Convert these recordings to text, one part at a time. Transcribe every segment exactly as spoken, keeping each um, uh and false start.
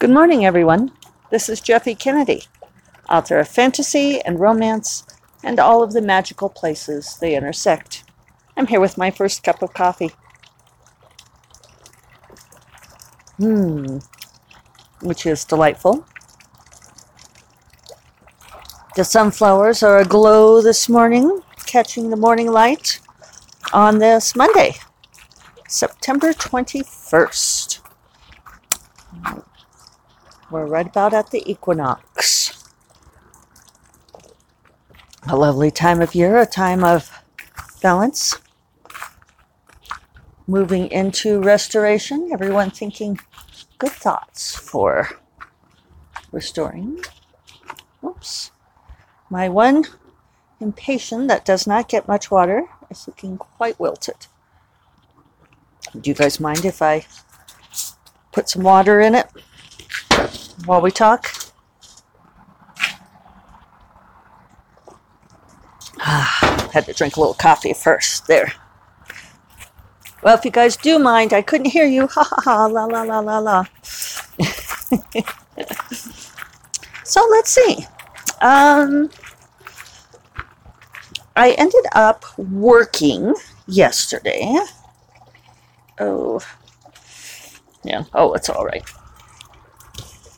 Good morning, everyone. This is Jeffy Kennedy, author of fantasy and romance and all of the magical places they intersect. I'm here with my first cup of coffee. Hmm, which is delightful. The sunflowers are aglow this morning, catching the morning light on this Monday, September twenty-first. We're right about at the equinox. A lovely time of year, a time of balance. Moving into restoration, everyone thinking good thoughts for restoring. Oops. My one impatient that does not get much water is looking quite wilted. Do you guys mind if I put some water in it while we talk? Ah, had to drink a little coffee first. There. Well, if you guys do mind, I couldn't hear you. Ha ha ha, la la la la la. So let's see. Um, I ended up working yesterday. Oh, yeah. Oh, it's all right.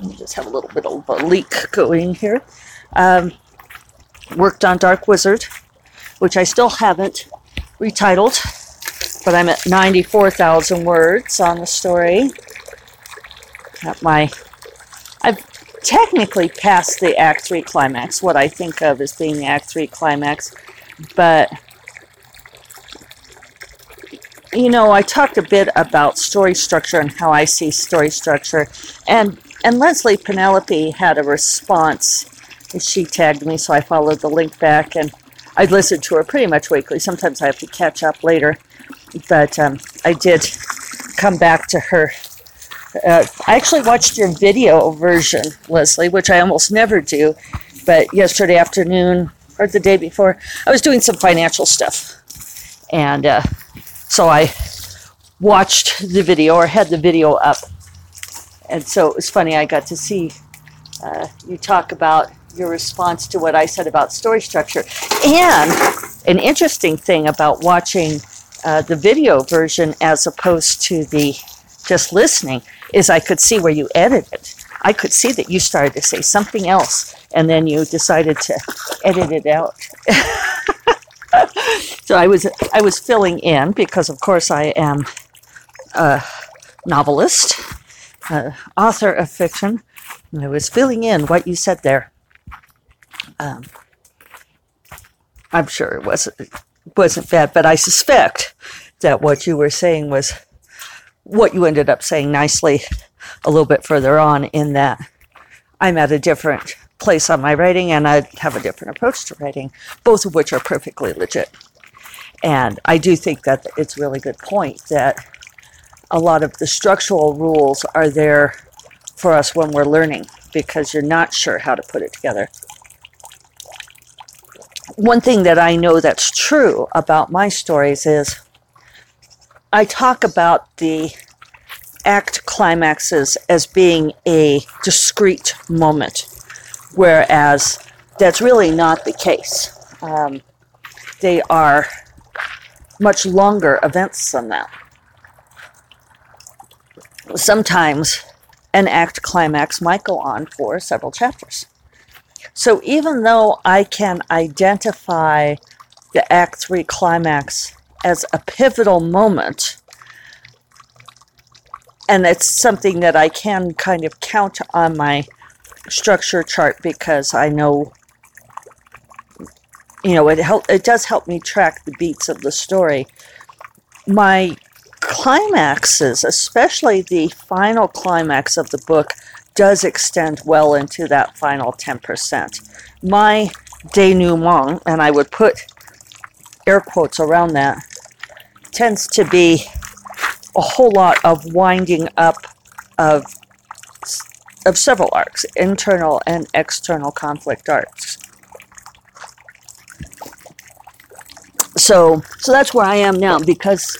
Let me just have a little bit of a leak going here. Um, worked on Dark Wizard, which I still haven't retitled, but I'm at ninety-four thousand words on the story. At my, I've technically passed the Act three climax, what I think of as being Act three climax, but, you know, I talked a bit about story structure and how I see story structure, and And Leslie Penelope had a response. She tagged me, so I followed the link back, and I listened to her pretty much weekly. Sometimes I have to catch up later, but um, I did come back to her. Uh, I actually watched your video version, Leslie, which I almost never do, but yesterday afternoon, or the day before, I was doing some financial stuff, and uh, so I watched the video, or had the video up. And so it was funny, I got to see uh, you talk about your response to what I said about story structure. And an interesting thing about watching uh, the video version as opposed to the just listening is I could see where you edited. I could see that you started to say something else, and then you decided to edit it out. So I was I was filling in because, of course, I am a novelist. Uh, author of fiction, and I was filling in what you said there. Um, I'm sure it wasn't it wasn't bad, but I suspect that what you were saying was what you ended up saying nicely a little bit further on, in that I'm at a different place on my writing and I have a different approach to writing, both of which are perfectly legit. And I do think that it's a really good point that a lot of the structural rules are there for us when we're learning, because you're not sure how to put it together. One thing that I know that's true about my stories is I talk about the act climaxes as being a discrete moment, whereas that's really not the case. Um, they are much longer events than that. Sometimes an act climax might go on for several chapters. So even though I can identify the Act three climax as a pivotal moment, and it's something that I can kind of count on my structure chart because I know, you know, it help, it does help me track the beats of the story. My climaxes, especially the final climax of the book, does extend well into that final ten percent. My denouement, and I would put air quotes around that, tends to be a whole lot of winding up of, of several arcs, internal and external conflict arcs. So, so that's where I am now, because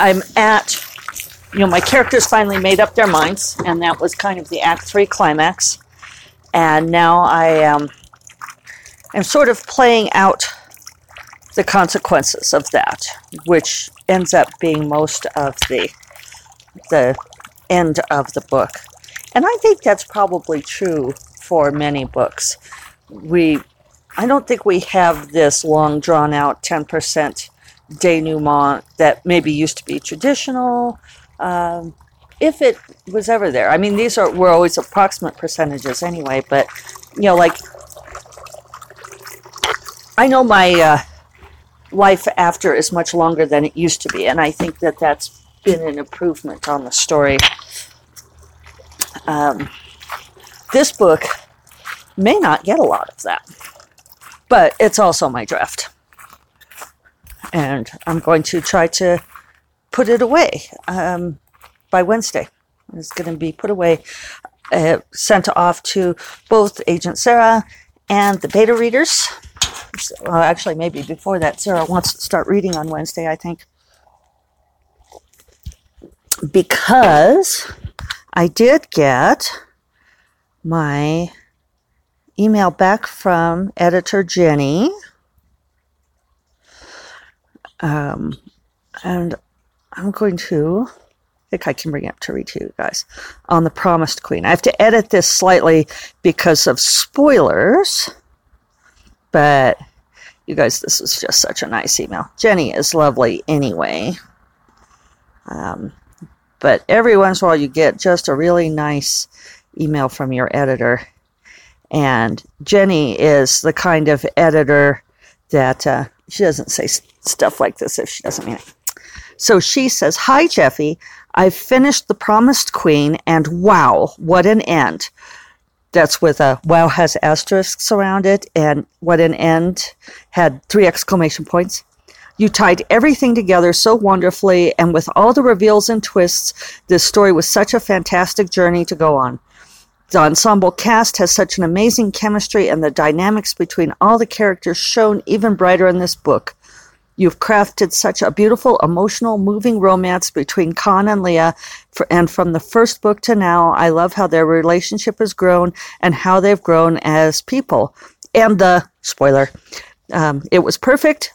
I'm at you know, my characters finally made up their minds, and that was kind of the Act Three climax. And now I um, am sort of playing out the consequences of that, which ends up being most of the the end of the book. And I think that's probably true for many books. We, I don't think we have this long, drawn-out ten percent denouement that maybe used to be traditional, um, if it was ever there. I mean, these are were always approximate percentages anyway, but, you know, like, I know my uh, life after is much longer than it used to be, and I think that that's been an improvement on the story. Um, this book may not get a lot of that, but it's also my draft, and I'm going to try to put it away um, by Wednesday. It's going to be put away, uh, sent off to both Agent Sarah and the beta readers. Well, actually, maybe before that, Sarah wants to start reading on Wednesday, I think, because I did get my email back from Editor Jenny, um, and I'm going to, I think I can bring it up to read to you guys, on The Promised Queen. I have to edit this slightly because of spoilers, but you guys, this is just such a nice email. Jenny is lovely anyway. Um, But every once in a while you get just a really nice email from your editor. And Jenny is the kind of editor that uh, she doesn't say st- stuff like this if she doesn't mean it. So she says, "Hi, Jeffy. I've finished The Promised Queen, and wow, what an end." That's with a wow has asterisks around it, and what an end had three exclamation points. "You tied everything together so wonderfully, and with all the reveals and twists, this story was such a fantastic journey to go on. The ensemble cast has such an amazing chemistry, and the dynamics between all the characters shone even brighter in this book. You've crafted such a beautiful, emotional, moving romance between Khan and Leah, for, and from the first book to now, I love how their relationship has grown and how they've grown as people. And the, spoiler, um, it was perfect.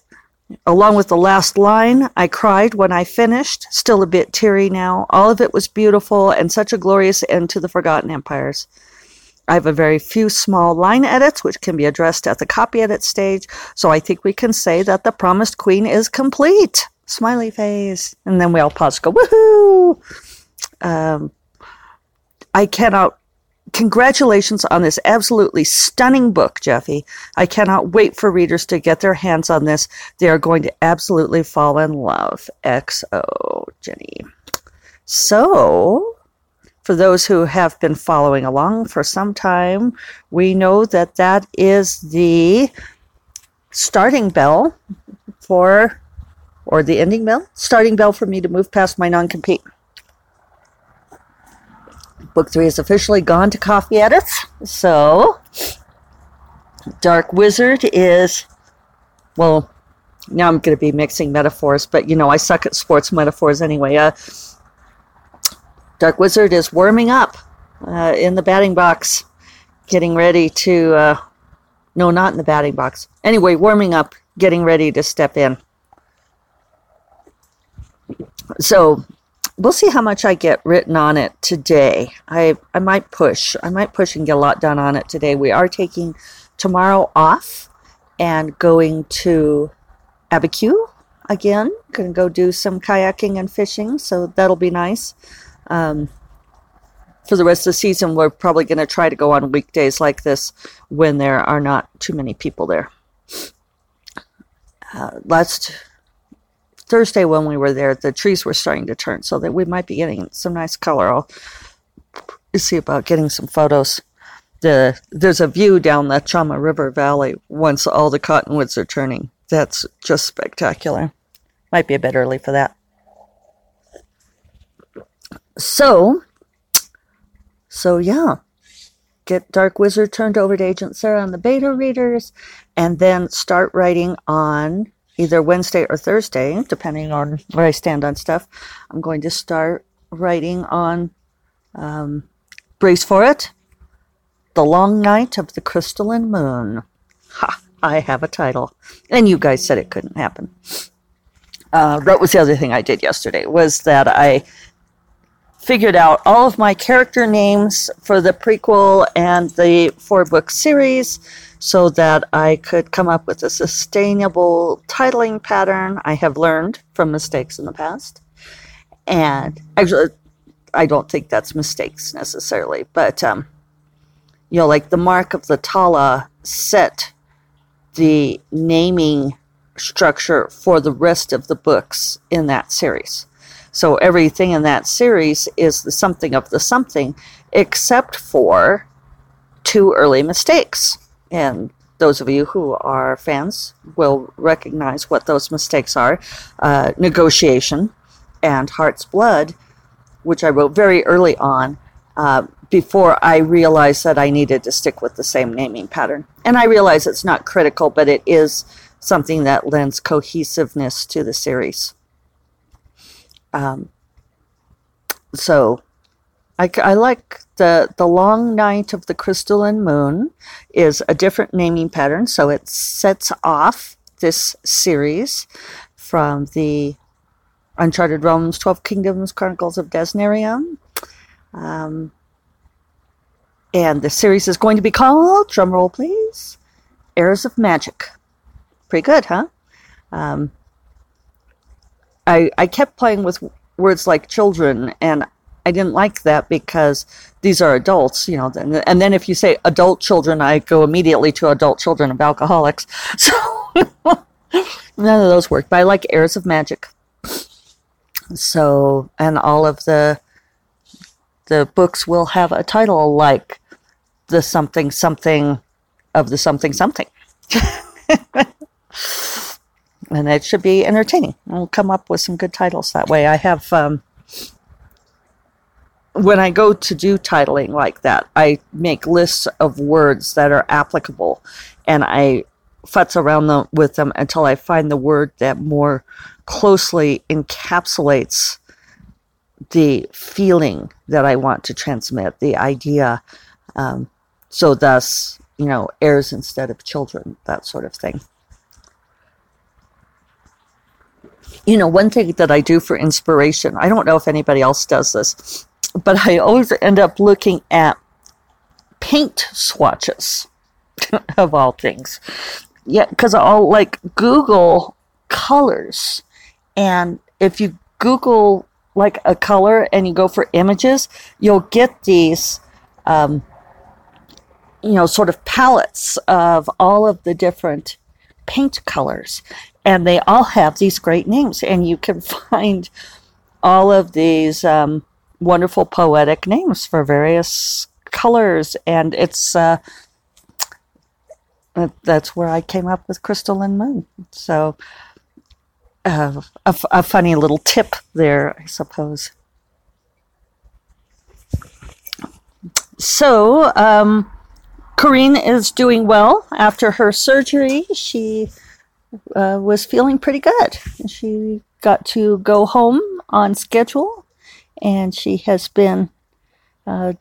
Along with the last line, I cried when I finished, still a bit teary now. All of it was beautiful and such a glorious end to the Forgotten Empires. I have a very few small line edits, which can be addressed at the copy edit stage, so I think we can say that The Promised Queen is complete." Smiley face. And then we all pause and go, woohoo! Um, I cannot... Congratulations on this absolutely stunning book, Jeffy. I cannot wait for readers to get their hands on this. They are going to absolutely fall in love. X O, Jenny. So, for those who have been following along for some time, we know that that is the starting bell for, or the ending bell? Starting bell for me to move past my non-compete. Book three is officially gone to copy edits, so Dark Wizard is, well, now I'm going to be mixing metaphors, but you know, I suck at sports metaphors anyway. Uh, Dark Wizard is warming up uh, in the batting box, getting ready to, uh, no, not in the batting box. Anyway, warming up, getting ready to step in. So, we'll see how much I get written on it today. I I might push. I might push and get a lot done on it today. We are taking tomorrow off and going to Abiquiu again. Going to go do some kayaking and fishing, so that'll be nice. Um, for the rest of the season, we're probably going to try to go on weekdays like this when there are not too many people there. Uh, last... Thursday when we were there, the trees were starting to turn, so that we might be getting some nice color. I'll see about getting some photos. The, there's a view down the Chama River Valley once all the cottonwoods are turning. That's just spectacular. Might be a bit early for that. So, so yeah. Get Dark Wizard turned over to Agent Sarah and the beta readers, and then start writing on... either Wednesday or Thursday, depending on where I stand on stuff. I'm going to start writing on um, brace for it, The Long Night of the Crystalline Moon. Ha, I have a title. And you guys said it couldn't happen. Uh, that was the other thing I did yesterday, was that I figured out all of my character names for the prequel and the four-book series so that I could come up with a sustainable titling pattern. I have learned from mistakes in the past. And actually, I don't think that's mistakes necessarily, but, um, you know, like the Mark of the Tala set the naming structure for the rest of the books in that series. So everything in that series is the something of the something, except for two early mistakes. And those of you who are fans will recognize what those mistakes are. Uh, Negotiation and Heart's Blood, which I wrote very early on, uh, before I realized that I needed to stick with the same naming pattern. And I realize it's not critical, but it is something that lends cohesiveness to the series. Um, so I, I like the, the Long Night of the Crystalline Moon is a different naming pattern. So it sets off this series from the Uncharted Realms, Twelve Kingdoms, Chronicles of Desnarium. Um, and the series is going to be called, drumroll please, Heirs of Magic. Pretty good, huh? Um, I, I kept playing with words like children, and I didn't like that because these are adults, you know. And, and then if you say adult children, I go immediately to adult children of alcoholics. So none of those work, but I like Heirs of Magic. So, and all of the the books will have a title like The Something Something of the Something Something. And it should be entertaining. We'll come up with some good titles that way. I have, um, when I go to do titling like that, I make lists of words that are applicable, and I futz around them, with them until I find the word that more closely encapsulates the feeling that I want to transmit, the idea. Um, so thus, you know, heirs instead of children, that sort of thing. You know, one thing that I do for inspiration, I don't know if anybody else does this, but I always end up looking at paint swatches, of all things. Yeah, because I'll, like, Google colors. And if you Google, like, a color and you go for images, you'll get these, um, you know, sort of palettes of all of the different paint colors. And they all have these great names. And you can find all of these um, wonderful poetic names for various colors. And it's uh, that's where I came up with Crystalline Moon. So uh, a, f- a funny little tip there, I suppose. So um, Corrine is doing well after her surgery. She... Uh, was feeling pretty good. She got to go home on schedule, and she has been, uh,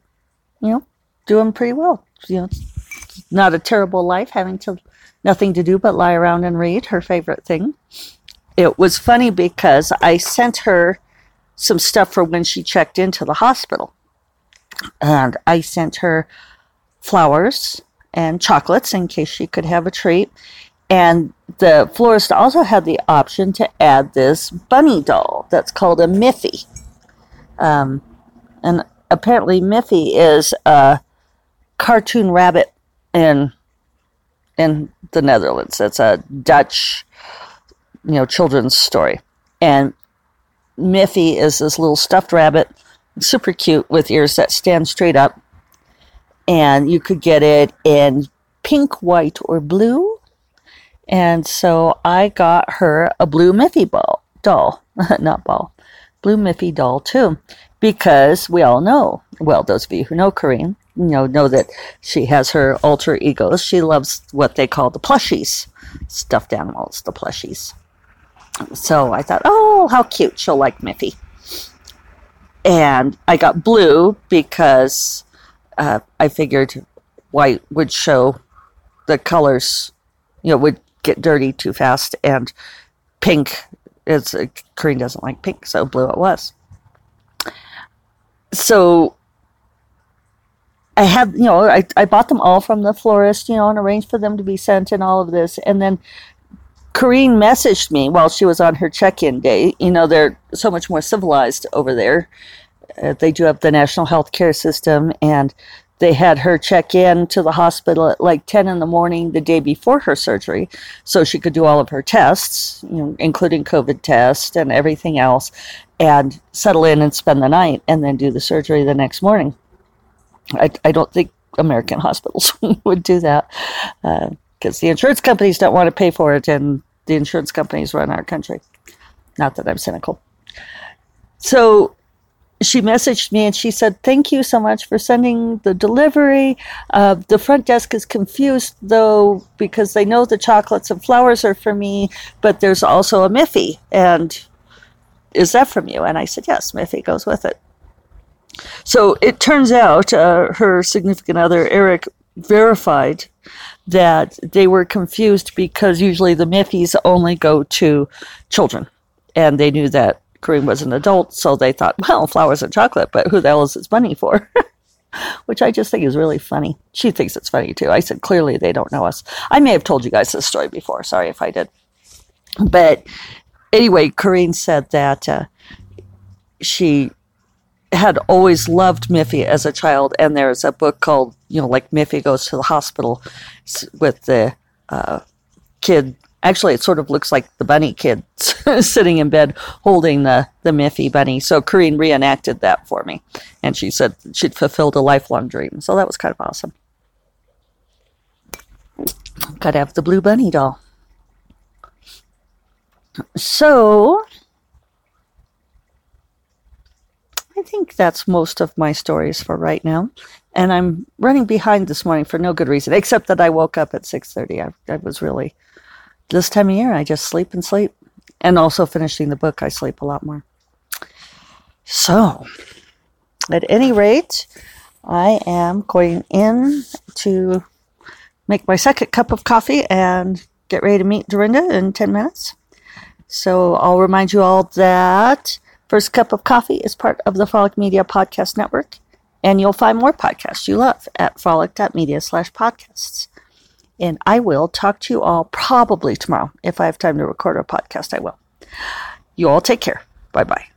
you know, doing pretty well. You know, not a terrible life, having to nothing to do but lie around and read, her favorite thing. It was funny because I sent her some stuff for when she checked into the hospital, and I sent her flowers and chocolates in case she could have a treat. And the florist also had the option to add this bunny doll that's called a Miffy. Um, and apparently Miffy is a cartoon rabbit in in the Netherlands. It's a Dutch, you know, children's story. And Miffy is this little stuffed rabbit, super cute, with ears that stand straight up. And you could get it in pink, white, or blue. And so I got her a blue Miffy ball, doll, not ball, blue Miffy doll too, because we all know, well, those of you who know Corrine, you know, know that she has her alter egos. She loves what they call the plushies, stuffed animals, the plushies. So I thought, oh, how cute. She'll like Miffy. And I got blue because uh, I figured white would show the colors, you know, would get dirty too fast. And pink, it's uh, Corrine doesn't like pink, so blue it was. So I had, you know, I, I bought them all from the florist, you know, and arranged for them to be sent and all of this. And then Corrine messaged me while she was on her check-in day. You know, they're so much more civilized over there. Uh, they do have the national health care system, and they had her check in to the hospital at like ten in the morning the day before her surgery, so she could do all of her tests, you know, including COVID tests and everything else, and settle in and spend the night and then do the surgery the next morning. I, I don't think American hospitals would do that, uh, because the insurance companies don't want to pay for it, and the insurance companies run our country. Not that I'm cynical. So she messaged me and she said, "Thank you so much for sending the delivery. Uh, the front desk is confused, though, because they know the chocolates and flowers are for me, but there's also a Miffy. And is that from you?" And I said, "Yes, Miffy goes with it." So it turns out uh, her significant other, Eric, verified that they were confused because usually the Miffys only go to children. And they knew that Corrine was an adult, so they thought, well, flowers and chocolate, but who the hell is this money for? Which I just think is really funny. She thinks it's funny, too. I said, clearly they don't know us. I may have told you guys this story before. Sorry if I did. But anyway, Corrine said that uh, she had always loved Miffy as a child, and there's a book called, you know, like Miffy Goes to the Hospital with the uh, kid. Actually, it sort of looks like the bunny kid sitting in bed holding the, the Miffy bunny. So Corrine reenacted that for me, and she said she'd fulfilled a lifelong dream. So that was kind of awesome. Gotta have the blue bunny doll. So I think that's most of my stories for right now. And I'm running behind this morning for no good reason, except that I woke up at six thirty. I, I was really, this time of year, I just sleep and sleep. And also finishing the book, I sleep a lot more. So, at any rate, I am going in to make my second cup of coffee and get ready to meet Dorinda in ten minutes. So, I'll remind you all that First Cup of Coffee is part of the Frolic Media Podcast Network. And you'll find more podcasts you love at frolic.media slash podcasts. And I will talk to you all probably tomorrow. If I have time to record a podcast, I will. You all take care. Bye-bye.